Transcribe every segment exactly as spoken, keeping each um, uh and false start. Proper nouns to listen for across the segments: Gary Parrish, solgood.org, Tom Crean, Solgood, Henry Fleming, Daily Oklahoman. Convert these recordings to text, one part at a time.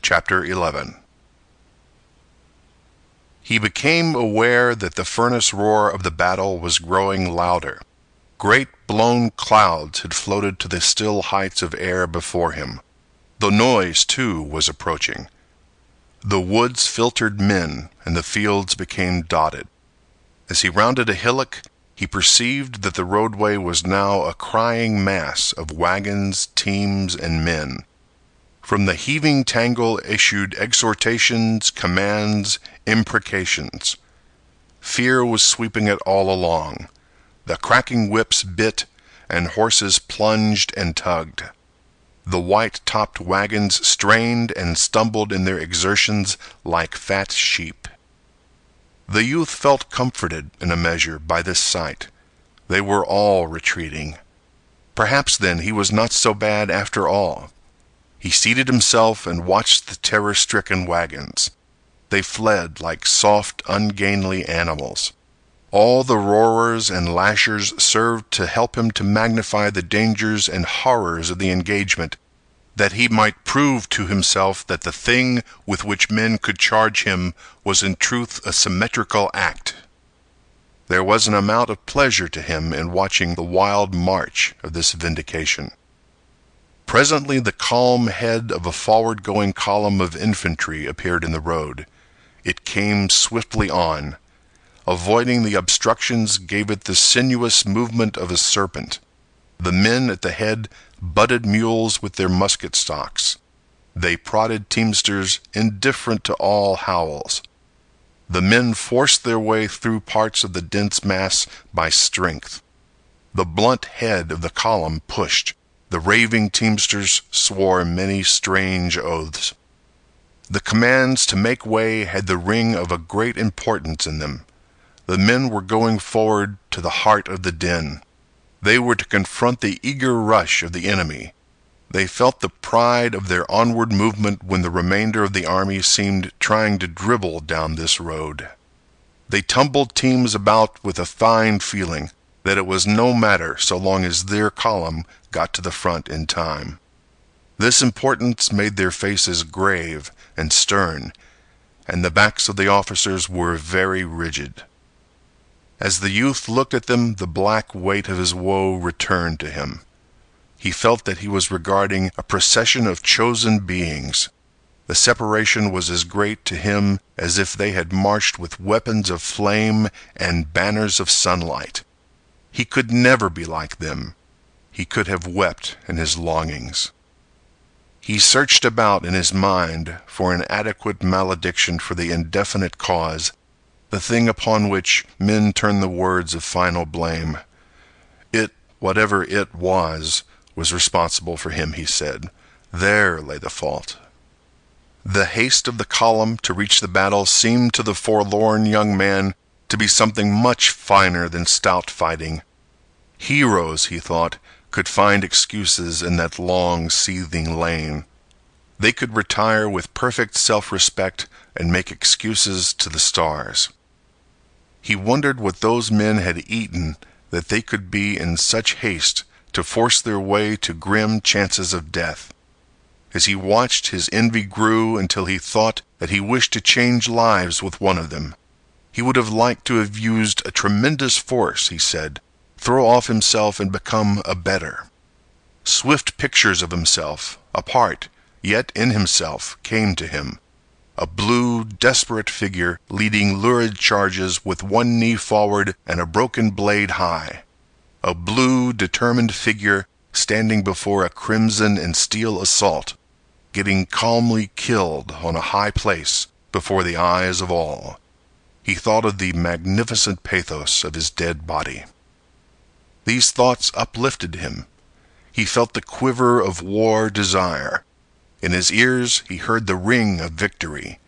Chapter eleven. He became aware that the furnace roar of the battle was growing louder. Great blown clouds had floated to the still heights of air before him. The noise, too, was approaching. The woods filtered men, and the fields became dotted. As he rounded a hillock, he perceived that the roadway was now a crying mass of wagons, teams, and men. From the heaving tangle issued exhortations, commands, imprecations. Fear was sweeping it all along. The cracking whips bit, and horses plunged and tugged. The white-topped wagons strained and stumbled in their exertions like fat sheep. The youth felt comforted in a measure by this sight. They were all retreating. Perhaps then he was not so bad after all. He seated himself and watched the terror-stricken wagons. They fled like soft, ungainly animals. All the roarers and lashers served to help him to magnify the dangers and horrors of the engagement, that he might prove to himself that the thing with which men could charge him was in truth a symmetrical act. There was an amount of pleasure to him in watching the wild march of this vindication. Presently the calm head of a forward-going column of infantry appeared in the road. It came swiftly on. Avoiding the obstructions gave it the sinuous movement of a serpent. The men at the head butted mules with their musket stocks. They prodded teamsters, indifferent to all howls. The men forced their way through parts of the dense mass by strength. The blunt head of the column pushed. The raving teamsters swore many strange oaths. The commands to make way had the ring of a great importance in them. The men were going forward to the heart of the din. They were to confront the eager rush of the enemy. They felt the pride of their onward movement when the remainder of the army seemed trying to dribble down this road. They tumbled teams about with a fine feeling that it was no matter so long as their column got to the front in time. This importance made their faces grave and stern, and the backs of the officers were very rigid. As the youth looked at them, the black weight of his woe returned to him. He felt that he was regarding a procession of chosen beings. The separation was as great to him as if they had marched with weapons of flame and banners of sunlight. He could never be like them. He could have wept in his longings. He searched about in his mind for an adequate malediction for the indefinite cause, the thing upon which men turn the words of final blame. It, whatever it was, was responsible for him, he said. There lay the fault. The haste of the column to reach the battle seemed to the forlorn young man to be something much finer than stout fighting. Heroes, he thought, could find excuses in that long, seething lane. They could retire with perfect self-respect and make excuses to the stars. He wondered what those men had eaten that they could be in such haste to force their way to grim chances of death. As he watched, his envy grew until he thought that he wished to change lives with one of them. He would have liked to have used a tremendous force, he said, throw off himself and become a better. Swift pictures of himself, apart, yet in himself, came to him, a blue, desperate figure leading lurid charges with one knee forward and a broken blade high, a blue, determined figure standing before a crimson and steel assault, getting calmly killed on a high place before the eyes of all. He thought of the magnificent pathos of his dead body. These thoughts uplifted him. He felt the quiver of war desire. In his ears he heard the ring of victory.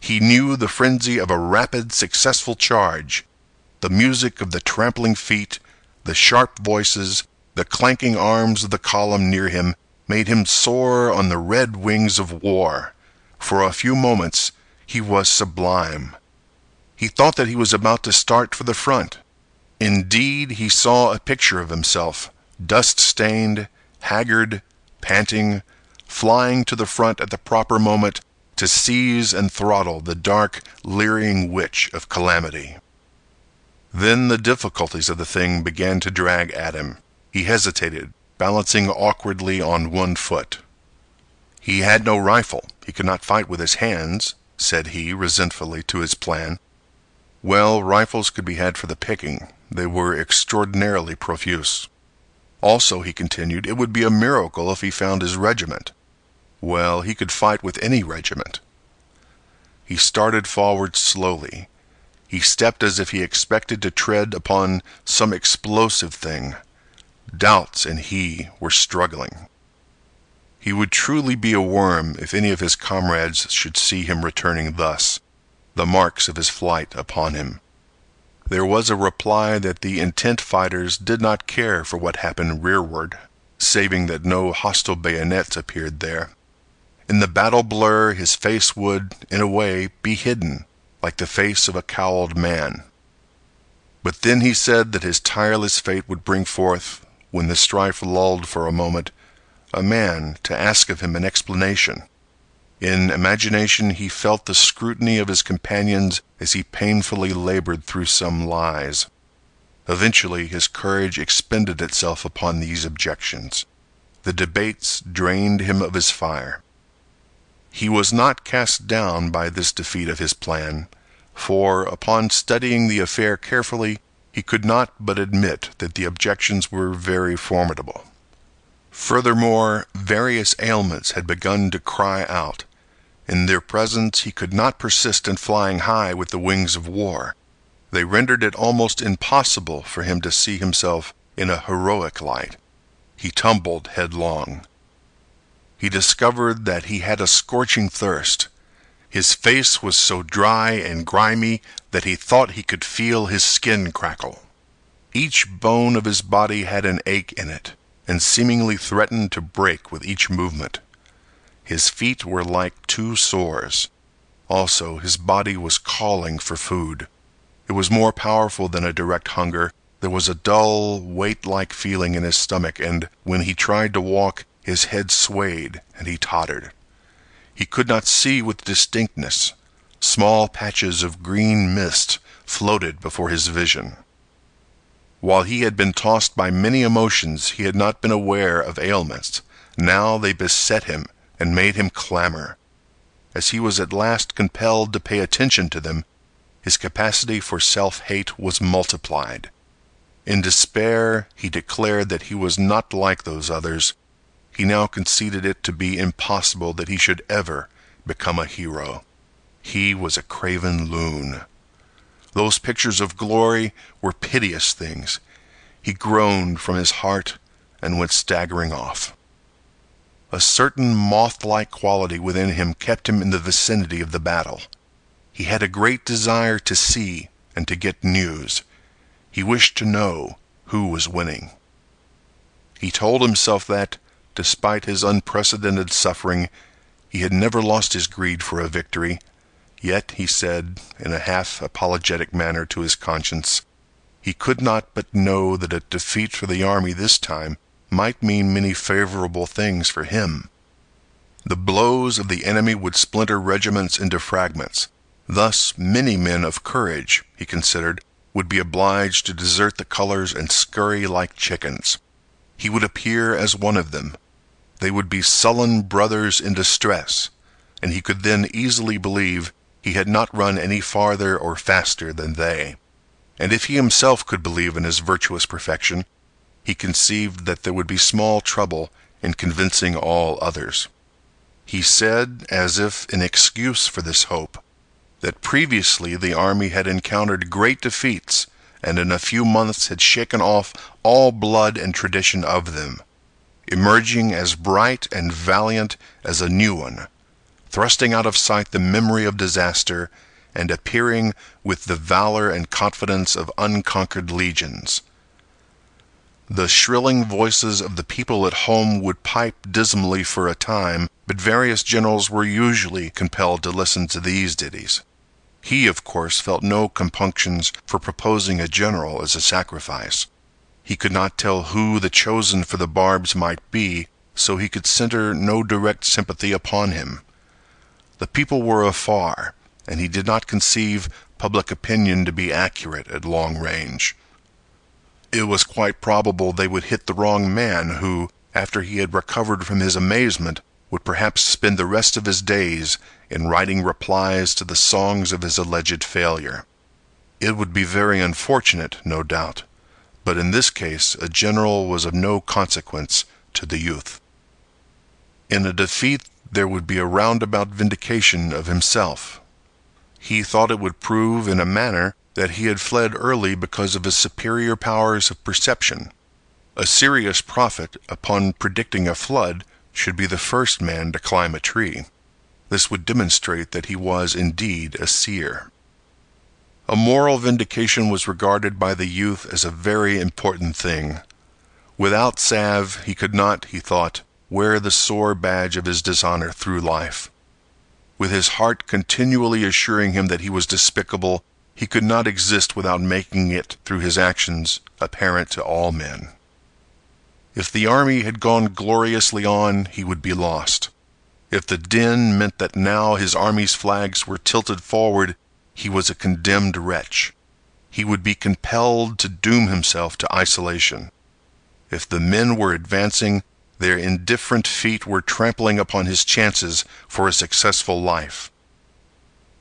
He knew the frenzy of a rapid, successful charge, the music of the trampling feet, the sharp voices, the clanking arms of the column near him made him soar on the red wings of war. For a few moments he was sublime. He thought that he was about to start for the front. Indeed, he saw a picture of himself, dust-stained, haggard, panting, flying to the front at the proper moment to seize and throttle the dark, leering witch of calamity. Then the difficulties of the thing began to drag at him. He hesitated, balancing awkwardly on one foot. He had no rifle. He could not fight with his hands, said he resentfully to his plan. Well, rifles could be had for the picking. They were extraordinarily profuse. Also, he continued, it would be a miracle if he found his regiment. Well, he could fight with any regiment. He started forward slowly. He stepped as if he expected to tread upon some explosive thing. Doubts and he were struggling. He would truly be a worm if any of his comrades should see him returning thus, the marks of his flight upon him. There was a reply that the intent fighters did not care for what happened rearward, saving that no hostile bayonets appeared there. In the battle blur, his face would, in a way, be hidden, like the face of a cowled man. But then he said that his tireless fate would bring forth, when the strife lulled for a moment, a man to ask of him an explanation. In imagination he felt the scrutiny of his companions as he painfully labored through some lies. Eventually his courage expended itself upon these objections. The debates drained him of his fire. He was not cast down by this defeat of his plan, for, upon studying the affair carefully, he could not but admit that the objections were very formidable. Furthermore, various ailments had begun to cry out. In their presence he could not persist in flying high with the wings of war. They rendered it almost impossible for him to see himself in a heroic light. He tumbled headlong. He discovered that he had a scorching thirst. His face was so dry and grimy that he thought he could feel his skin crackle. Each bone of his body had an ache in it, and seemingly threatened to break with each movement. His feet were like two sores. Also, his body was calling for food. It was more powerful than a direct hunger. There was a dull, weight-like feeling in his stomach, and when he tried to walk, his head swayed, and he tottered. He could not see with distinctness. Small patches of green mist floated before his vision. While he had been tossed by many emotions, he had not been aware of ailments. Now they beset him and made him clamor. As he was at last compelled to pay attention to them, his capacity for self-hate was multiplied. In despair, he declared that he was not like those others. He now conceded it to be impossible that he should ever become a hero. He was a craven loon. Those pictures of glory were piteous things. He groaned from his heart and went staggering off. A certain moth-like quality within him kept him in the vicinity of the battle. He had a great desire to see and to get news. He wished to know who was winning. He told himself that, despite his unprecedented suffering, he had never lost his greed for a victory. Yet, he said, in a half-apologetic manner to his conscience, he could not but know that a defeat for the army this time might mean many favorable things for him. The blows of the enemy would splinter regiments into fragments. Thus, many men of courage, he considered, would be obliged to desert the colors and scurry like chickens. He would appear as one of them. They would be sullen brothers in distress, and he could then easily believe he had not run any farther or faster than they. And if he himself could believe in his virtuous perfection, he conceived that there would be small trouble in convincing all others. He said, as if in excuse for this hope, that previously the army had encountered great defeats, and in a few months had shaken off all blood and tradition of them, emerging as bright and valiant as a new one, thrusting out of sight the memory of disaster, and appearing with the valor and confidence of unconquered legions. The shrilling voices of the people at home would pipe dismally for a time, but various generals were usually compelled to listen to these ditties. He, of course, felt no compunctions for proposing a general as a sacrifice. He could not tell who the chosen for the barbs might be, so he could center no direct sympathy upon him. The people were afar, and he did not conceive public opinion to be accurate at long range. It was quite probable they would hit the wrong man who, after he had recovered from his amazement, would perhaps spend the rest of his days in writing replies to the songs of his alleged failure. It would be very unfortunate, no doubt, but in this case a general was of no consequence to the youth. In a defeat there would be a roundabout vindication of himself. He thought it would prove, in a manner, that he had fled early because of his superior powers of perception. A serious prophet, upon predicting a flood, should be the first man to climb a tree. This would demonstrate that he was indeed a seer. A moral vindication was regarded by the youth as a very important thing. Without salve, he could not, he thought, wear the sore badge of his dishonor through life. With his heart continually assuring him that he was despicable, he could not exist without making it, through his actions, apparent to all men. If the army had gone gloriously on, he would be lost. If the din meant that now his army's flags were tilted forward, he was a condemned wretch. He would be compelled to doom himself to isolation. If the men were advancing, their indifferent feet were trampling upon his chances for a successful life.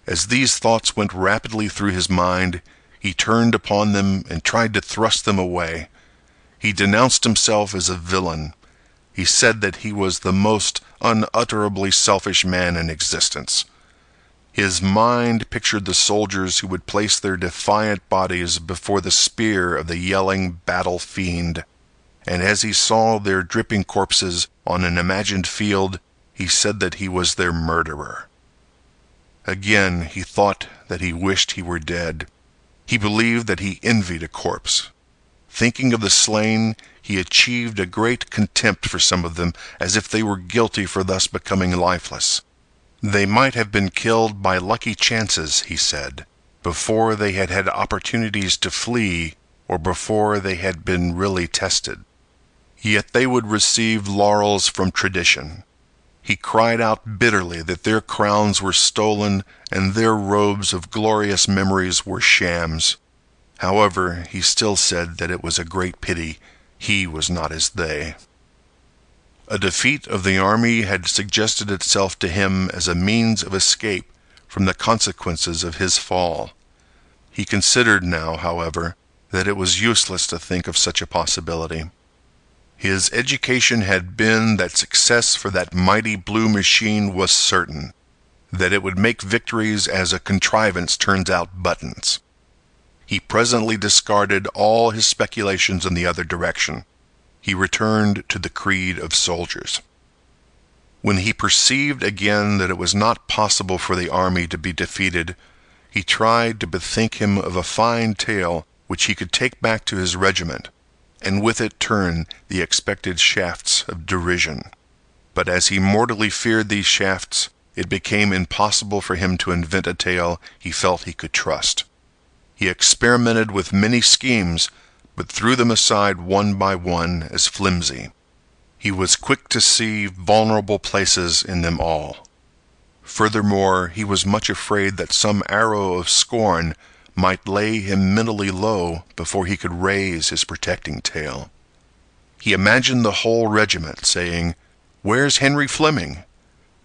As these thoughts went rapidly through his mind, he turned upon them and tried to thrust them away. He denounced himself as a villain. He said that he was the most unutterably selfish man in existence. His mind pictured the soldiers who would place their defiant bodies before the spear of the yelling battle fiend, and as he saw their dripping corpses on an imagined field, he said that he was their murderer. Again he thought that he wished he were dead. He believed that he envied a corpse. Thinking of the slain, he achieved a great contempt for some of them, as if they were guilty for thus becoming lifeless. They might have been killed by lucky chances, he said, before they had had opportunities to flee or before they had been really tested. Yet they would receive laurels from tradition. He cried out bitterly that their crowns were stolen and their robes of glorious memories were shams. However, he still said that it was a great pity he was not as they. A defeat of the army had suggested itself to him as a means of escape from the consequences of his fall. He considered now, however, that it was useless to think of such a possibility. His education had been that success for that mighty blue machine was certain, that it would make victories as a contrivance turns out buttons. He presently discarded all his speculations in the other direction. He returned to the creed of soldiers. When he perceived again that it was not possible for the army to be defeated, he tried to bethink him of a fine tale which he could take back to his regiment, and with it turn the expected shafts of derision. But as he mortally feared these shafts, it became impossible for him to invent a tale he felt he could trust. He experimented with many schemes, but threw them aside one by one as flimsy. He was quick to see vulnerable places in them all. Furthermore, he was much afraid that some arrow of scorn might lay him mentally low before he could raise his protecting tale. He imagined the whole regiment saying, Where's Henry Fleming?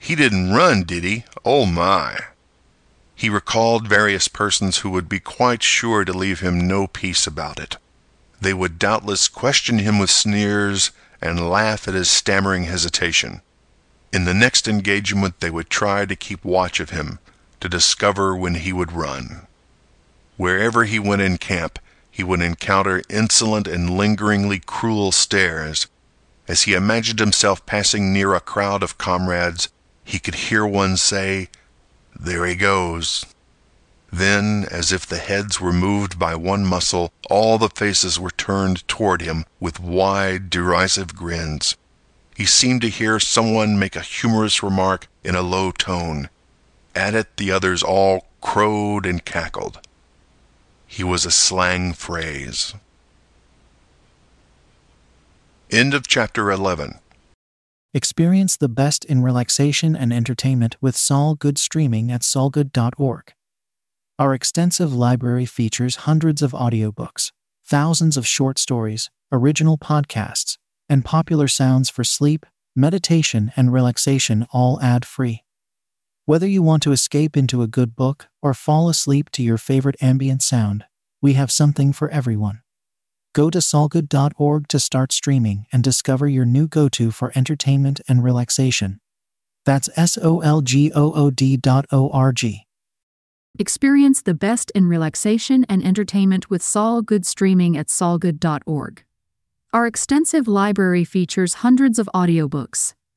He didn't run, did he? Oh my. He recalled various persons who would be quite sure to leave him no peace about it. They would doubtless question him with sneers and laugh at his stammering hesitation. In the next engagement they would try to keep watch of him, to discover when he would run. Wherever he went in camp, he would encounter insolent and lingeringly cruel stares. As he imagined himself passing near a crowd of comrades, he could hear one say, "There he goes." Then, as if the heads were moved by one muscle, all the faces were turned toward him with wide, derisive grins. He seemed to hear someone make a humorous remark in a low tone. At it the others all crowed and cackled. He was a slang phrase. End of chapter eleven. Experience the best in relaxation and entertainment with Solgood streaming at solgood dot org. Our extensive library features hundreds of audiobooks, thousands of short stories, original podcasts, and popular sounds for sleep, meditation, and relaxation, all ad-free. Whether you want to escape into a good book or fall asleep to your favorite ambient sound, we have something for everyone. Go to solgood dot org to start streaming and discover your new go-to for entertainment and relaxation. That's solgood dot org. Experience the best in relaxation and entertainment with Solgood streaming at solgood dot org. Our extensive library features hundreds of audiobooks,